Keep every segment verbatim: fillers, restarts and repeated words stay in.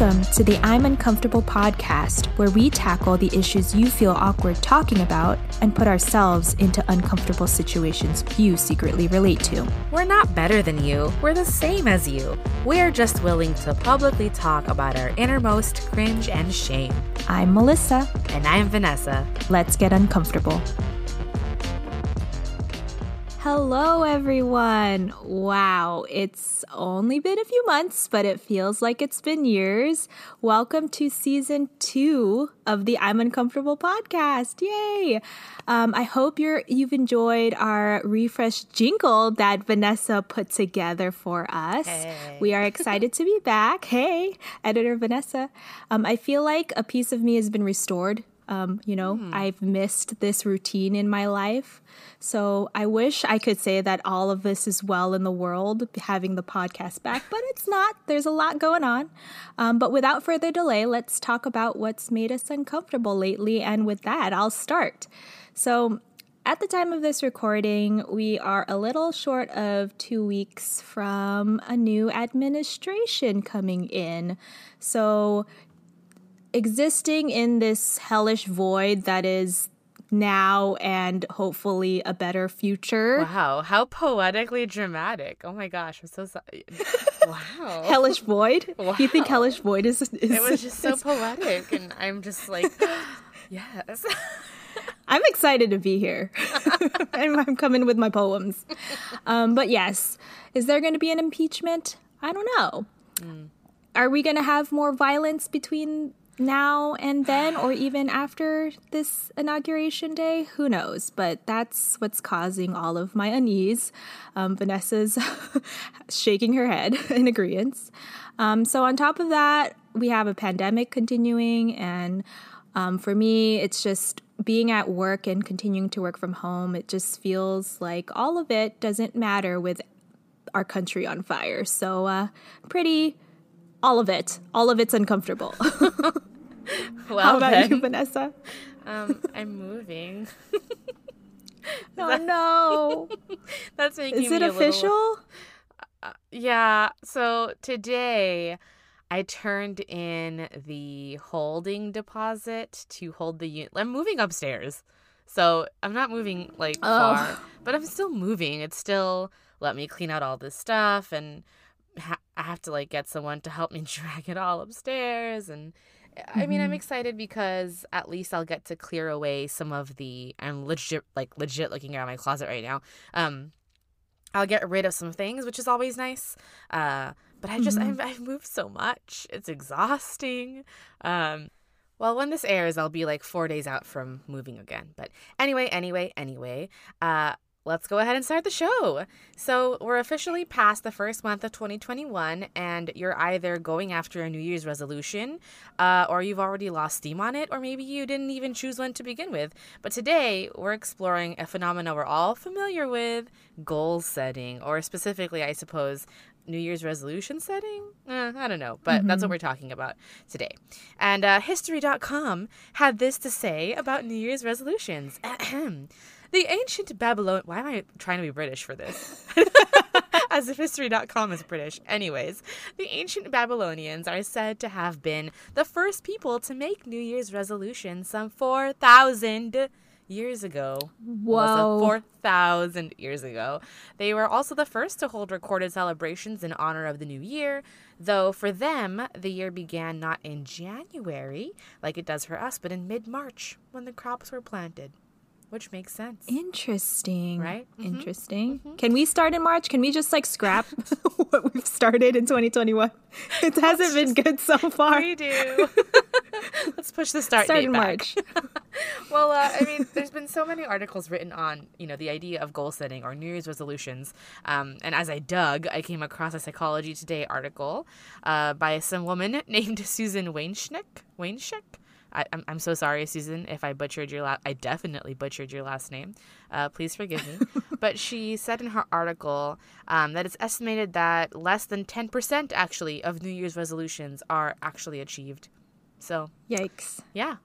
Welcome to the I'm Uncomfortable podcast, where we tackle the issues you feel awkward talking about and put ourselves into uncomfortable situations you secretly relate to. We're not better than you. We're the same as you. We're just willing to publicly talk about our innermost cringe and shame. I'm Melissa. And I'm Vanessa. Let's get uncomfortable. Hello, everyone. Wow, it's only been a few months, but it feels like it's been years. Welcome to season two of the I'm Uncomfortable podcast. Yay! Um, I hope you're, you've enjoyed our refreshed jingle that Vanessa put together for us. Hey. We are excited to be back. Hey, editor Vanessa. Um, I feel like a piece of me has been restored. Um, you know, mm. I've missed this routine in my life. So I wish I could say that all of this is well in the world, having the podcast back, but it's not. There's a lot going on. Um, but without further delay, let's talk about what's made us uncomfortable lately. And with that, I'll start. So at the time of this recording, we are a little short of two weeks from a new administration coming in. So existing in this hellish void that is now and hopefully a better future. Wow, how poetically dramatic. Oh my gosh, I'm so sorry. Wow. Hellish void? Wow. You think hellish void is... is it was just so is, poetic, and I'm just like, yes. I'm excited to be here. I'm, I'm coming with my poems. Um, but yes, is there going to be an impeachment? I don't know. Mm. Are we going to have more violence between now and then, or even after this inauguration day? Who knows? But that's what's causing all of my unease. Um, Vanessa's shaking her head in agreement. Um, so on top of that, we have a pandemic continuing. And um, for me, it's just being at work and continuing to work from home. It just feels like all of it doesn't matter with our country on fire. So uh, pretty... All of it. All of it's uncomfortable. Well, how about then, you, Vanessa? um, I'm moving. Oh, that, no. That's making Is it me official? A little, uh, yeah. So today I turned in the holding deposit to hold the unit. I'm moving upstairs. So I'm not moving like oh. far, but I'm still moving. It's still let me clean out all this stuff and I have to like get someone to help me drag it all upstairs. And I mean, mm-hmm. I'm excited because at least I'll get to clear away some of the, I'm legit, like legit looking around my closet right now. Um, I'll get rid of some things, which is always nice. Uh, but I just, mm-hmm. I've, I've moved so much. It's exhausting. Um, well, when this airs, I'll be like four days out from moving again. But anyway, anyway, anyway, uh, let's go ahead and start the show. So we're officially past the first month of twenty twenty-one, and you're either going after a New Year's resolution, uh, or you've already lost steam on it, or maybe you didn't even choose one to begin with. But today, we're exploring a phenomenon we're all familiar with, goal setting, or specifically, I suppose, New Year's resolution setting? Uh, I don't know, but mm-hmm. that's what we're talking about today. And uh, history dot com had this to say about New Year's resolutions. The ancient Babylon... Why am I trying to be British for this? As if history dot com is British. Anyways, the ancient Babylonians are said to have been the first people to make New Year's resolutions some four thousand years ago. Whoa. four thousand years ago. They were also the first to hold recorded celebrations in honor of the new year, though for them, the year began not in January, like it does for us, but in mid-March when the crops were planted. Which makes sense. Interesting. Right? Mm-hmm. Interesting. Mm-hmm. Can we start in March? Can we just like scrap what we've started in twenty twenty-one? It hasn't been good so far. We do. Let's push the start, start date back. Start in March. Well, uh, I mean, there's been so many articles written on, you know, the idea of goal setting or New Year's resolutions. Um, and as I dug, I came across a Psychology Today article uh, by some woman named Susan Weinschnick. Weinschnick? I, I'm, I'm so sorry, Susan, if I butchered your last... I definitely butchered your last name. Uh, please forgive me. But she said in her article um, that it's estimated that less than ten percent, actually, of New Year's resolutions are actually achieved. So... Yikes. Yeah.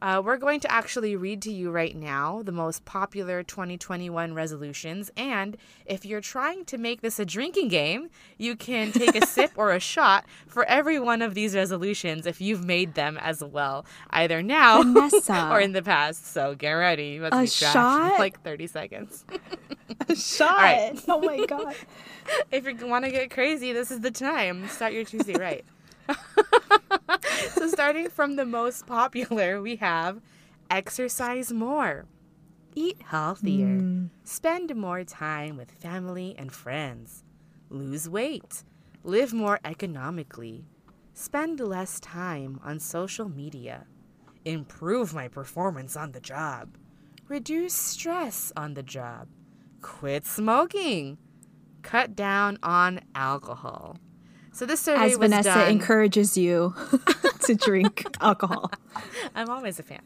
Uh, we're going to actually read to you right now the most popular twenty twenty-one resolutions. And if you're trying to make this a drinking game, you can take a sip or a shot for every one of these resolutions if you've made them as well, either now or in the past. So get ready. You must a be shot? In like thirty seconds. A shot. All right. Oh, my God. If you want to get crazy, this is the time. Start your Tuesday right. So starting from the most popular, we have exercise more, eat healthier, mm. spend more time with family and friends, lose weight, live more economically, spend less time on social media, improve my performance on the job, reduce stress on the job, quit smoking, cut down on alcohol. So this survey As was Vanessa done. encourages you to drink alcohol. I'm always a fan.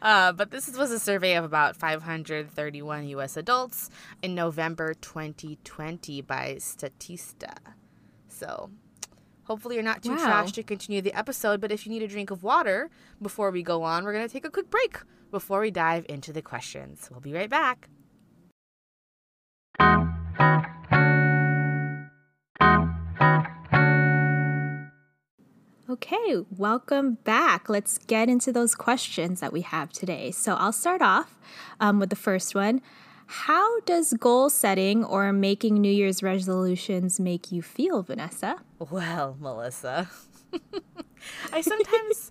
Uh, but this was a survey of about five hundred thirty-one U S adults in November twenty twenty by Statista. So hopefully you're not too wow. trashed to continue the episode. But if you need a drink of water before we go on, we're going to take a quick break before we dive into the questions. We'll be right back. Okay, welcome back. Let's get into those questions that we have today. So I'll start off um, with the first one. How does goal setting or making New Year's resolutions make you feel, Vanessa? Well, Melissa, I sometimes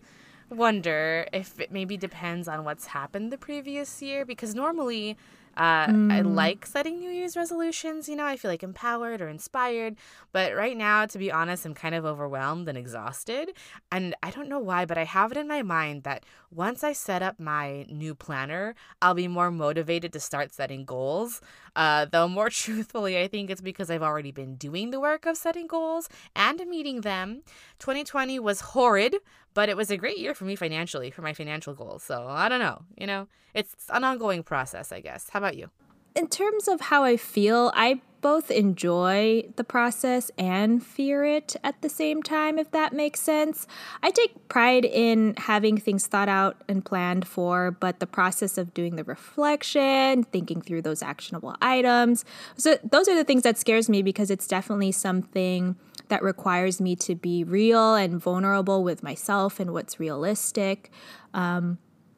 wonder if it maybe depends on what's happened the previous year, because normally Uh, mm. I like setting New Year's resolutions. You know, I feel like empowered or inspired. But right now, to be honest, I'm kind of overwhelmed and exhausted. And I don't know why, but I have it in my mind that once I set up my new planner, I'll be more motivated to start setting goals. Uh, though more truthfully, I think it's because I've already been doing the work of setting goals and meeting them. twenty twenty was horrid, but it was a great year for me financially, for my financial goals. So I don't know, you know, it's an ongoing process, I guess. How about you? In terms of how I feel, I both enjoy the process and fear it at the same time, if that makes sense. I take pride in having things thought out and planned for, but the process of doing the reflection, thinking through those actionable items, so those are the things that scares me, because it's definitely something that requires me to be real and vulnerable with myself and what's realistic. Um,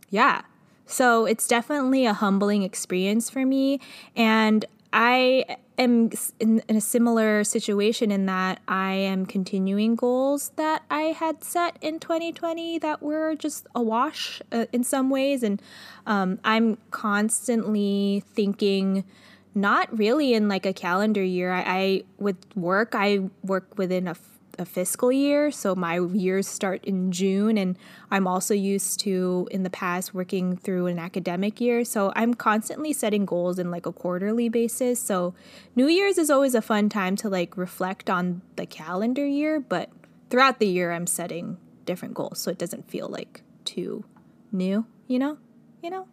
yeah. So it's definitely a humbling experience for me. And I am in a similar situation in that I am continuing goals that I had set in twenty twenty that were just awash uh, in some ways. And um, I'm constantly thinking, not really in like a calendar year. I, I with work, I work within a a fiscal year. So my years start in June, and I'm also used to in the past working through an academic year. So I'm constantly setting goals in like a quarterly basis. So New Year's is always a fun time to like reflect on the calendar year, but throughout the year I'm setting different goals. So it doesn't feel like too new, you know, you know,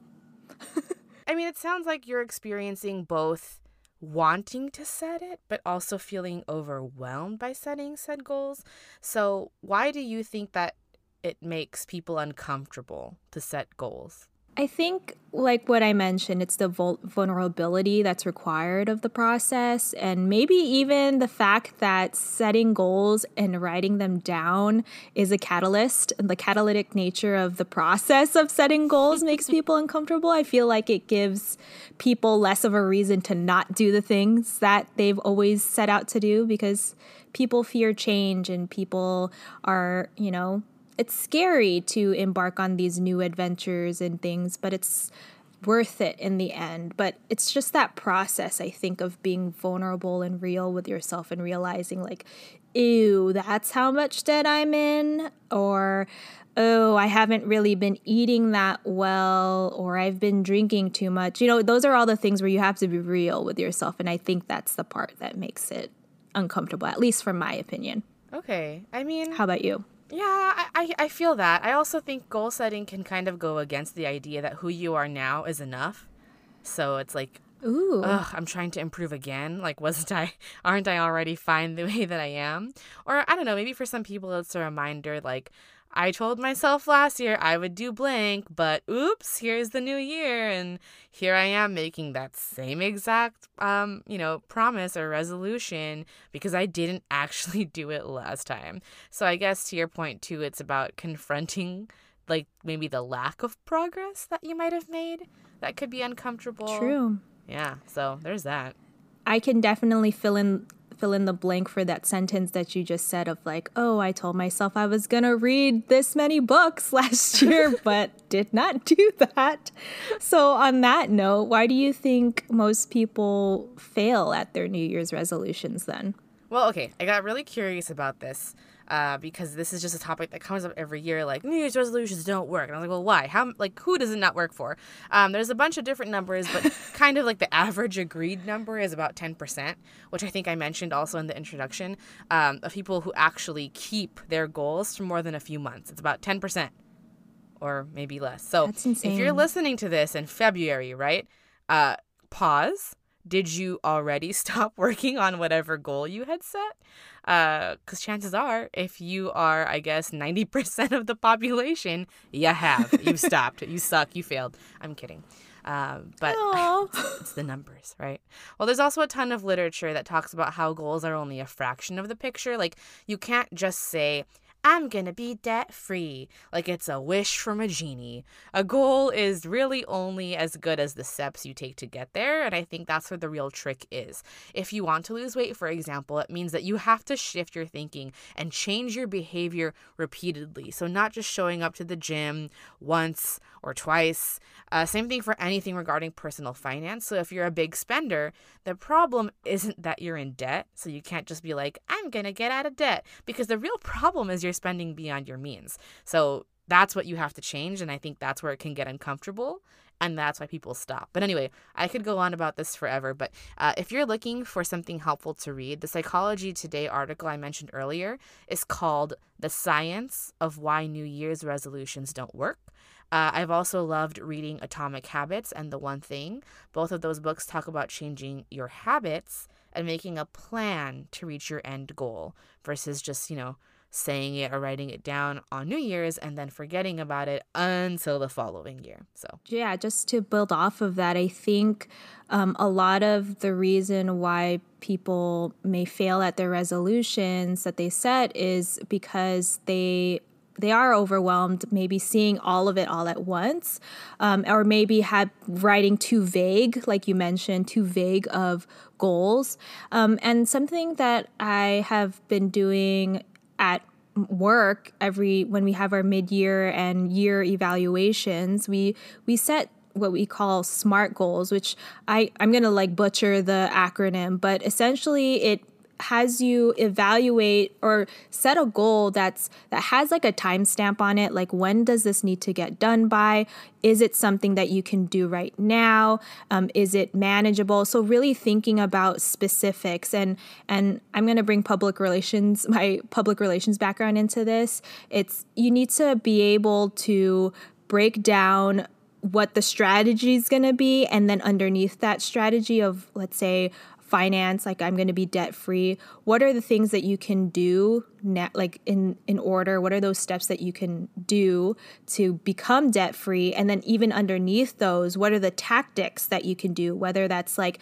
I mean, it sounds like you're experiencing both wanting to set it, but also feeling overwhelmed by setting said goals. So why do you think that it makes people uncomfortable to set goals? I think, like what I mentioned, it's the vul- vulnerability that's required of the process, and maybe even the fact that setting goals and writing them down is a catalyst. The catalytic nature of the process of setting goals makes people uncomfortable. I feel like it gives people less of a reason to not do the things that they've always set out to do, because people fear change and people are, you know, it's scary to embark on these new adventures and things, but it's worth it in the end. But it's just that process, I think, of being vulnerable and real with yourself and realizing like, ew, that's how much debt I'm in, or, oh, I haven't really been eating that well, or I've been drinking too much. You know, those are all the things where you have to be real with yourself. And I think that's the part that makes it uncomfortable, at least from my opinion. Okay. I mean, how about you? Yeah, I, I feel that. I also think goal setting can kind of go against the idea that who you are now is enough. So it's like, ooh, ugh, I'm trying to improve again. Like, wasn't I, aren't I already fine the way that I am? Or I don't know, maybe for some people it's a reminder like, I told myself last year I would do blank, but oops, here's the new year, and here I am making that same exact, um, you know, promise or resolution because I didn't actually do it last time. So I guess to your point too, it's about confronting like maybe the lack of progress that you might have made. That could be uncomfortable. True. Yeah. So there's that. I can definitely fill in fill in the blank for that sentence that you just said of like, oh, I told myself I was going to read this many books last year, but did not do that. So on that note, why do you think most people fail at their New Year's resolutions then? Well, okay, I got really curious about this uh, because this is just a topic that comes up every year, like New Year's resolutions don't work. And I was like, well, why? How? Like, who does it not work for? Um, there's a bunch of different numbers, but kind of like the average agreed number is about ten percent, which I think I mentioned also in the introduction, um, of people who actually keep their goals for more than a few months. It's about ten percent or maybe less. So if you're listening to this in February, right, uh, pause. Did you already stop working on whatever goal you had set? Uh, 'cause chances are, if you are, I guess, ninety percent of the population, you have. You've stopped. You suck. You failed. I'm kidding. Um, but it's the numbers, right? Well, there's also a ton of literature that talks about how goals are only a fraction of the picture. Like, you can't just say, I'm going to be debt-free. Like it's a wish from a genie. A goal is really only as good as the steps you take to get there, and I think that's where the real trick is. If you want to lose weight, for example, it means that you have to shift your thinking and change your behavior repeatedly. So not just showing up to the gym once or twice. Uh, same thing for anything regarding personal finance. So if you're a big spender, the problem isn't that you're in debt, so you can't just be like, I'm going to get out of debt, because the real problem is you're spending beyond your means. So that's what you have to change, and I think that's where it can get uncomfortable, and that's why people stop. But anyway, I could go on about this forever, but uh, if you're looking for something helpful to read, the Psychology Today article I mentioned earlier is called The Science of Why New Year's Resolutions Don't Work. Uh, I've also loved reading Atomic Habits and The One Thing. Both of those books talk about changing your habits and making a plan to reach your end goal versus just, you know, saying it or writing it down on New Year's and then forgetting about it until the following year. So yeah, just to build off of that, I think um, a lot of the reason why people may fail at their resolutions that they set is because they they are overwhelmed, maybe seeing all of it all at once, um, or maybe have writing too vague, like you mentioned, too vague of goals. Um, and something that I have been doing at work every when we have our mid-year and year evaluations, we we set what we call SMART goals, which I, I'm going to like butcher the acronym, but essentially it has you evaluate or set a goal that's that has like a timestamp on it, like when does this need to get done by? Is it something that you can do right now? Um, is it manageable? So really thinking about specifics, and and I'm going to bring public relations, my public relations background into this. It's you need to be able to break down what the strategy is going to be, and then underneath that strategy of, let's say, finance, like I'm going to be debt free. What are the things that you can do ne- like in, in order? What are those steps that you can do to become debt free? And then even underneath those, what are the tactics that you can do? Whether that's like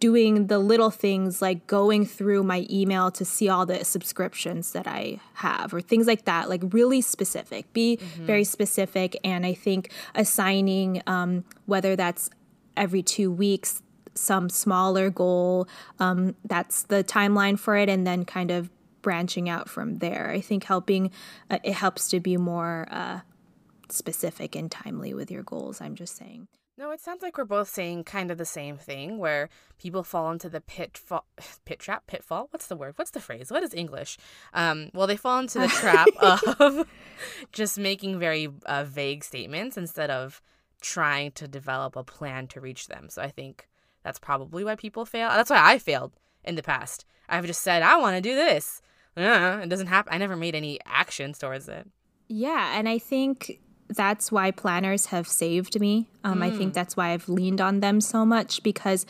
doing the little things like going through my email to see all the subscriptions that I have or things like that, like really specific, be mm-hmm. very specific. And I think assigning, um, whether that's every two weeks, some smaller goal, um, that's the timeline for it, and then kind of branching out from there. I think helping, uh, it helps to be more uh, specific and timely with your goals, I'm just saying. No, it sounds like we're both saying kind of the same thing, where people fall into the pitfall, pit trap, pitfall. What's the word? What's the phrase? What is English? Um, well, they fall into the trap of just making very uh, vague statements instead of trying to develop a plan to reach them. So I think that's probably why people fail. That's why I failed in the past. I've just said, I want to do this. Uh, it doesn't happen. I never made any actions towards it. Yeah, and I think that's why planners have saved me. Um, mm. I think that's why I've leaned on them so much, because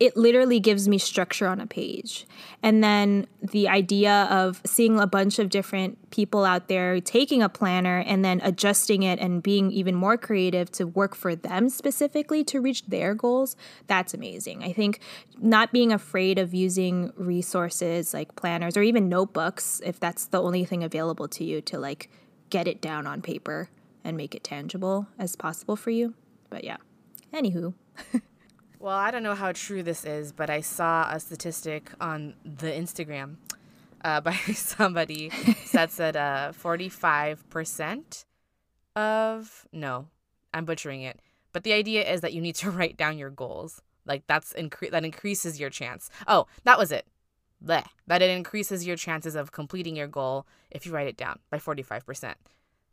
it literally gives me structure on a page. And then the idea of seeing a bunch of different people out there taking a planner and then adjusting it and being even more creative to work for them specifically to reach their goals, that's amazing. I think not being afraid of using resources like planners or even notebooks, if that's the only thing available to you, to like get it down on paper and make it tangible as possible for you. But yeah, anywho. Well, I don't know how true this is, but I saw a statistic on the Instagram uh, by somebody that said uh, forty-five percent of, no, I'm butchering it. But the idea is that you need to write down your goals. Like that's incre- that increases your chance. Oh, that was it. Blech. That it increases your chances of completing your goal if you write it down by forty-five percent.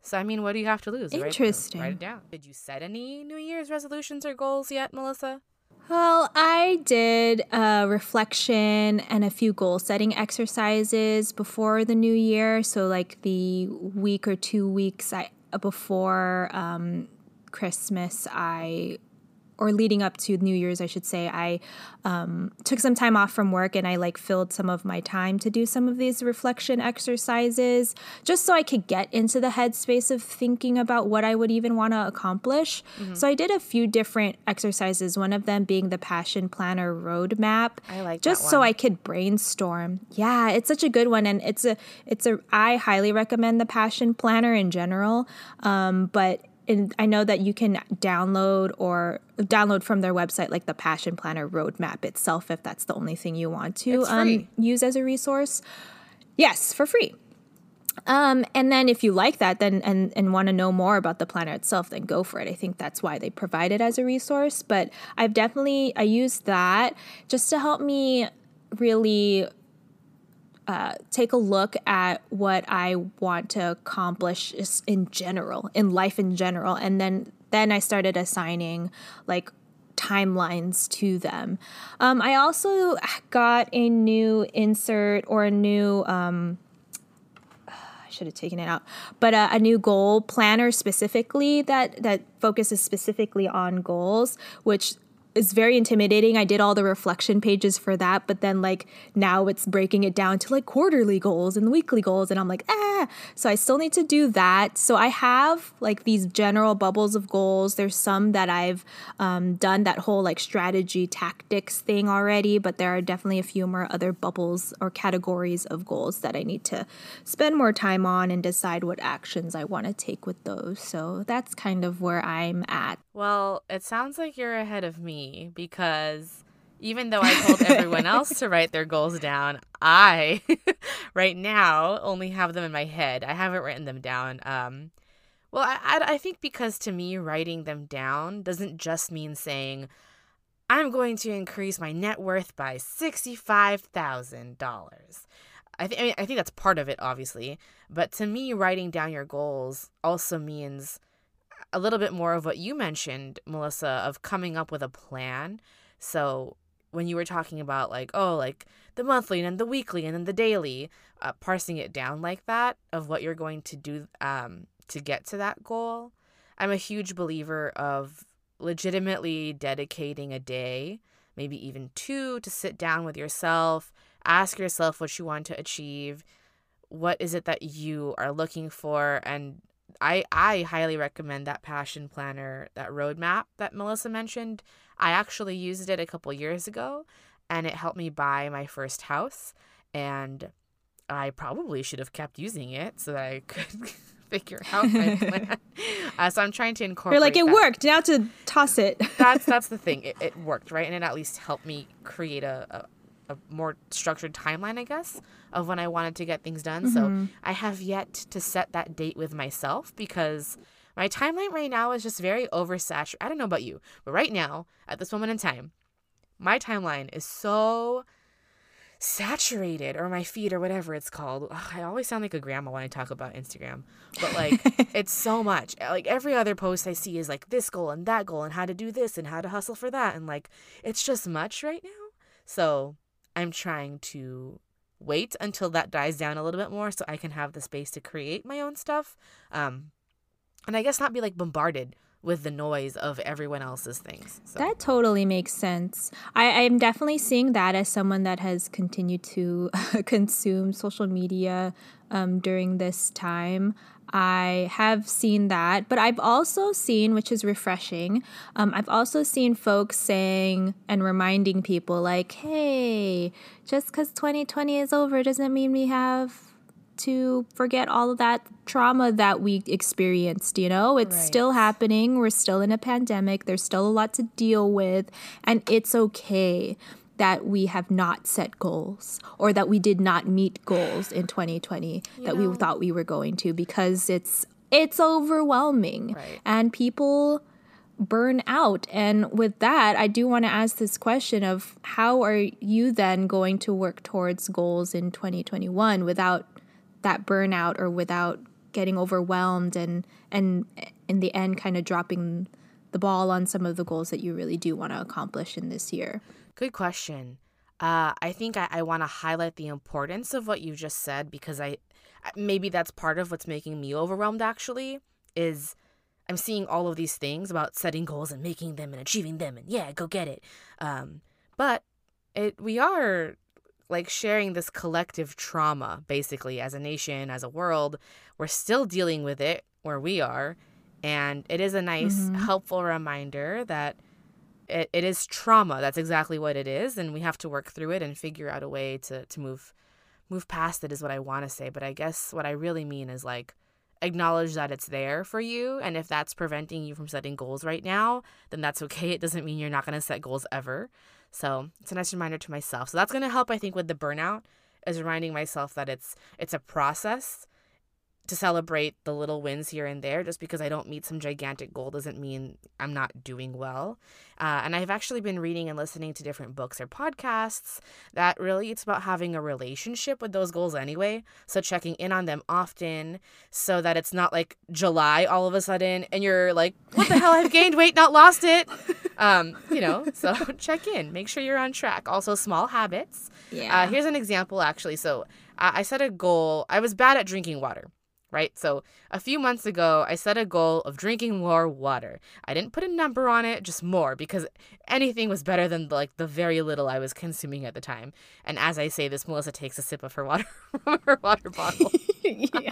So, I mean, what do you have to lose? Interesting. Write, write it down. Did you set any New Year's resolutions or goals yet, Melissa? Well, I did a reflection and a few goal-setting exercises before the new year. So like the week or two weeks I, before um, Christmas, I or leading up to New Year's, I should say, I um, took some time off from work and I like filled some of my time to do some of these reflection exercises just so I could get into the headspace of thinking about what I would even want to accomplish. Mm-hmm. So I did a few different exercises, one of them being the Passion Planner Roadmap. I like just that one. So I could brainstorm. Yeah, it's such a good one. And it's a, it's a, I highly recommend the Passion Planner in general. Um, but And I know that you can download or download from their website, like the Passion Planner Roadmap itself, if that's the only thing you want to um, use as a resource. Yes, for free. Um, and then if you like that then and, and want to know more about the planner itself, then go for it. I think that's why they provide it as a resource. But I've definitely, I used that just to help me really Uh, take a look at what I want to accomplish just in general, in life in general. And then, then I started assigning like timelines to them. Um, I also got a new insert or a new, um, I should have taken it out, but a, a new goal planner specifically that, that focuses specifically on goals, which it's very intimidating. I did all the reflection pages for that, but then like now it's breaking it down to like quarterly goals and weekly goals. And I'm like, ah, so I still need to do that. So I have like these general bubbles of goals. There's some that I've um, done that whole like strategy tactics thing already, but there are definitely a few more other bubbles or categories of goals that I need to spend more time on and decide what actions I want to take with those. So that's kind of where I'm at. Well, it sounds like you're ahead of me, because even though I told everyone else to write their goals down, I right now only have them in my head. I haven't written them down. Um, well, I, I, I think because to me, writing them down doesn't just mean saying, I'm going to increase my net worth by sixty-five thousand dollars. I, th- I, mean, I think that's part of it, obviously. But to me, writing down your goals also means a little bit more of what you mentioned, Melissa, of coming up with a plan. So when you were talking about like, oh, like the monthly and then the weekly and then the daily, uh, parsing it down like that of what you're going to do um, to get to that goal. I'm a huge believer of legitimately dedicating a day, maybe even two, to sit down with yourself, ask yourself what you want to achieve. What is it that you are looking for? And I, I highly recommend that Passion Planner, that roadmap that Melissa mentioned. I actually used it a couple years ago, and it helped me buy my first house. And I probably should have kept using it so that I could figure out my plan. Uh, so I'm trying to incorporate. You're like, it that. worked. Now to toss it. that's that's the thing. It, it worked, right? And it at least helped me create a, a, a more structured timeline, I guess, of when I wanted to get things done. Mm-hmm. So I have yet to set that date with myself because my timeline right now is just very oversaturated. I don't know about you, but right now, at this moment in time, my timeline is so saturated, or my feed or whatever it's called. Ugh, I always sound like a grandma when I talk about Instagram, but like it's so much. Like every other post I see is like this goal and that goal and how to do this and how to hustle for that. And like, it's just much right now. So I'm trying to wait until that dies down a little bit more so I can have the space to create my own stuff. Um, and I guess not be like bombarded with the noise of everyone else's things. So. That totally makes sense. I am definitely seeing that as someone that has continued to consume social media um, during this time. I have seen that, but I've also seen, which is refreshing, um, I've also seen folks saying and reminding people like, hey, just because twenty twenty is over doesn't mean we have to forget all of that trauma that we experienced, you know? It's right. still happening. We're still in a pandemic. There's still a lot to deal with, and it's okay that we have not set goals or that we did not meet goals in twenty twenty you that know. we thought we were going to, because it's it's overwhelming. Right. And people burn out. And with that, I do want to ask this question of how are you then going to work towards goals in twenty twenty-one without that burnout or without getting overwhelmed and and in the end kind of dropping the ball on some of the goals that you really do want to accomplish in this year? Good question. Uh, I think I, I want to highlight the importance of what you just said, because I maybe that's part of what's making me overwhelmed actually, is I'm seeing all of these things about setting goals and making them and achieving them and yeah, go get it. Um, but it we are like sharing this collective trauma basically as a nation, as a world. We're still dealing with it where we are. And it is a nice, mm-hmm. helpful reminder that It, it is trauma. That's exactly what it is. And we have to work through it and figure out a way to, to move move past it is what I want to say. But I guess what I really mean is like acknowledge that it's there for you. And if that's preventing you from setting goals right now, then that's okay. It doesn't mean you're not going to set goals ever. So it's a nice reminder to myself. So that's going to help, I think, with the burnout, is reminding myself that it's it's a process to celebrate the little wins here and there. Just because I don't meet some gigantic goal doesn't mean I'm not doing well. Uh, and I've actually been reading and listening to different books or podcasts that really it's about having a relationship with those goals anyway. So checking in on them often so that it's not like July all of a sudden and you're like, what the hell? I've gained weight, not lost it. Um, you know, so check in, make sure you're on track. Also small habits. Yeah. Uh, here's an example actually. So uh, I set a goal. I was bad at drinking water. Right? So a few months ago, I set a goal of drinking more water. I didn't put a number on it, just more, because anything was better than like the very little I was consuming at the time. And as I say this, Melissa takes a sip of her water from her water bottle.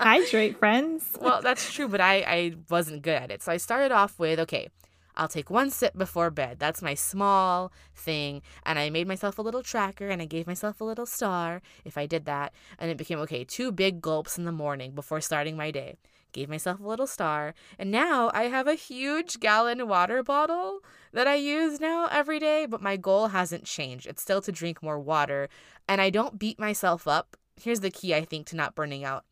Hydrate, friends. Well, that's true, but I, I wasn't good at it. So I started off with, okay, I'll take one sip before bed. That's my small thing. And I made myself a little tracker and I gave myself a little star if I did that. And it became, okay, two big gulps in the morning before starting my day. Gave myself a little star. And now I have a huge gallon water bottle that I use now every day. But my goal hasn't changed. It's still to drink more water. And I don't beat myself up. Here's the key, I think, to not burning out.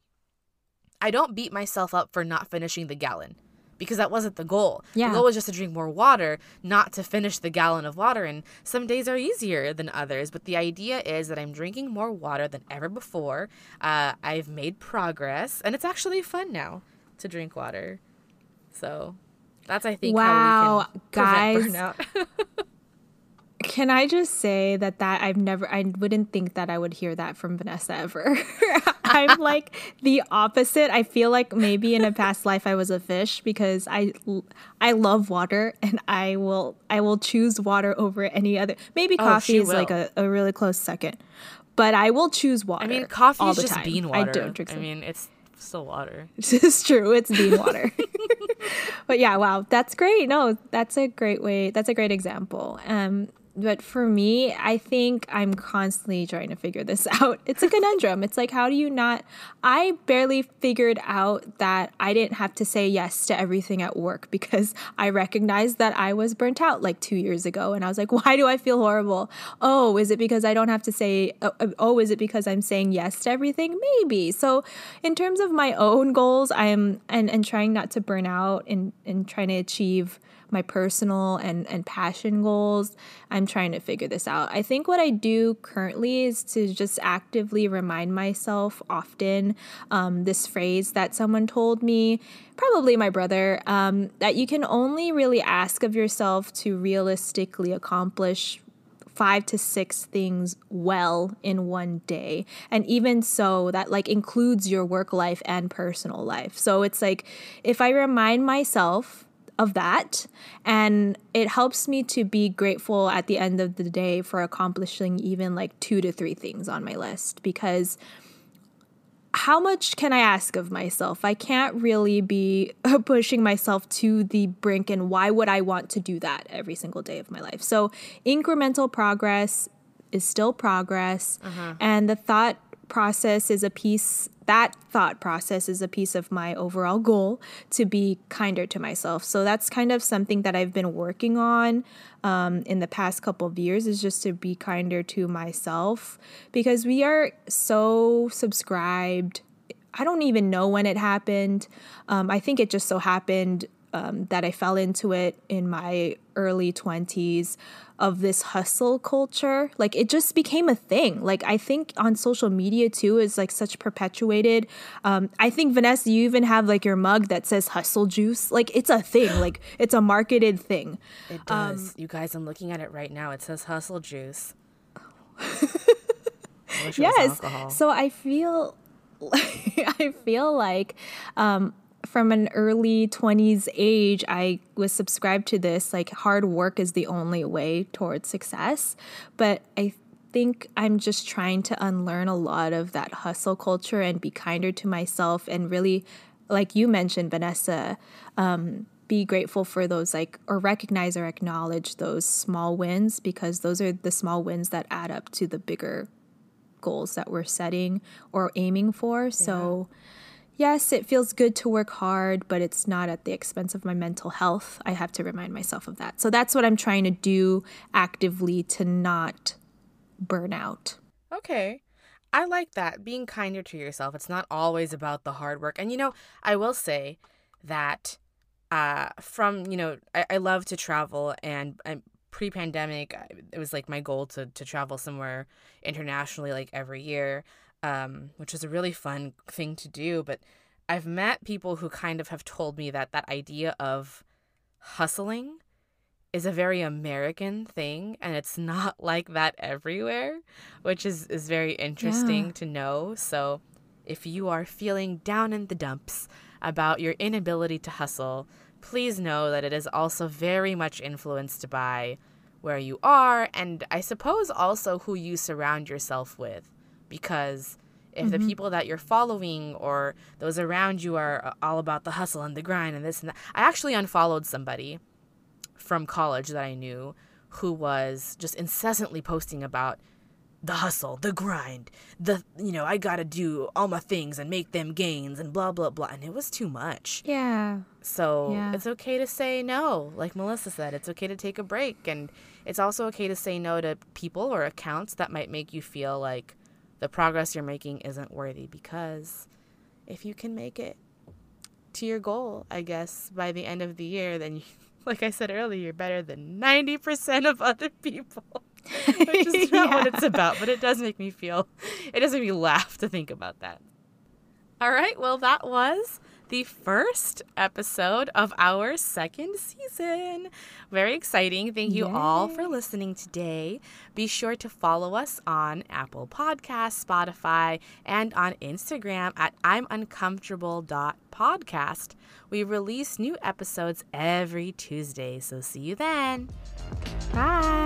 I don't beat myself up for not finishing the gallon, because that wasn't the goal. Yeah. The goal was just to drink more water, not to finish the gallon of water. And some days are easier than others. But the idea is that I'm drinking more water than ever before. Uh, I've made progress. And it's actually fun now to drink water. So that's, I think, wow, how we can prevent guys. burnout. Can I just say that that I've never, I wouldn't think that I would hear that from Vanessa ever. I'm like the opposite. I feel like maybe in a past life I was a fish, because I, I love water and I will, I will choose water over any other. Maybe coffee oh, is will. like a, a really close second, but I will choose water. I mean, coffee all is the just time. bean water. I don't drink. I mean, it's still water. It's true. It's bean water. But yeah, wow, that's great. No, that's a great way. That's a great example. Um, But for me, I think I'm constantly trying to figure this out. It's a conundrum. It's like, how do you not? I barely figured out that I didn't have to say yes to everything at work, because I recognized that I was burnt out like two years ago. And I was like, why do I feel horrible? Oh, is it because I don't have to say, oh, is it because I'm saying yes to everything? Maybe. So in terms of my own goals, I'm and, and trying not to burn out and, and trying to achieve my personal and, and passion goals, I'm trying to figure this out. I think what I do currently is to just actively remind myself often um, this phrase that someone told me, probably my brother, um, that you can only really ask of yourself to realistically accomplish five to six things well in one day. And even so, that like includes your work life and personal life. So it's like, if I remind myself of that. And it helps me to be grateful at the end of the day for accomplishing even like two to three things on my list, because how much can I ask of myself? I can't really be pushing myself to the brink, and why would I want to do that every single day of my life? So incremental progress is still progress. Uh-huh. And the thought process is a piece, that thought process is a piece of my overall goal to be kinder to myself. So that's kind of something that I've been working on um, in the past couple of years, is just to be kinder to myself, because we are so subscribed. I don't even know when it happened. Um, I think it just so happened um, that I fell into it in my early twenties, of this hustle culture. Like, it just became a thing. Like, I think on social media too is like such perpetuated. Um, I think, Vanessa, you even have like your mug that says hustle juice. Like, it's a thing. Like, it's a marketed thing. It does. Um, you guys, I'm looking at it right now. It says hustle juice. I wish it yes. was alcohol. So I feel, like, I feel like, um, from an early twenties age, I was subscribed to this, like, hard work is the only way towards success. But I think I'm just trying to unlearn a lot of that hustle culture and be kinder to myself, and really, like you mentioned, Vanessa, um, be grateful for those, like, or recognize or acknowledge those small wins, because those are the small wins that add up to the bigger goals that we're setting or aiming for. Yeah. So yes, it feels good to work hard, but it's not at the expense of my mental health. I have to remind myself of that. So that's what I'm trying to do actively to not burn out. Okay. I like that. Being kinder to yourself. It's not always about the hard work. And, you know, I will say that uh, from, you know, I, I love to travel, and, and pre-pandemic, it was like my goal to, to travel somewhere internationally like every year. Um, which is a really fun thing to do. But I've met people who kind of have told me that that idea of hustling is a very American thing, and it's not like that everywhere, which is, is very interesting yeah. to know. So if you are feeling down in the dumps about your inability to hustle, please know that it is also very much influenced by where you are, and I suppose also who you surround yourself with. Because if mm-hmm. the people that you're following or those around you are all about the hustle and the grind and this and that. I actually unfollowed somebody from college that I knew who was just incessantly posting about the hustle, the grind, the, you know, I got to do all my things and make them gains and blah, blah, blah. And it was too much. Yeah. So yeah. It's okay to say no. Like Melissa said, it's okay to take a break. And it's also okay to say no to people or accounts that might make you feel like the progress you're making isn't worthy, because if you can make it to your goal, I guess, by the end of the year, then, you, like I said earlier, you're better than ninety percent of other people, which is not yeah. what it's about. But it does make me feel, it does make me laugh to think about that. All right. Well, that was the first episode of our second season. Very exciting. Thank you Yay. all for listening today. Be sure to follow us on Apple Podcasts, Spotify, and on Instagram at I'm Uncomfortable dot podcast. We release new episodes every Tuesday, so see you then. Bye.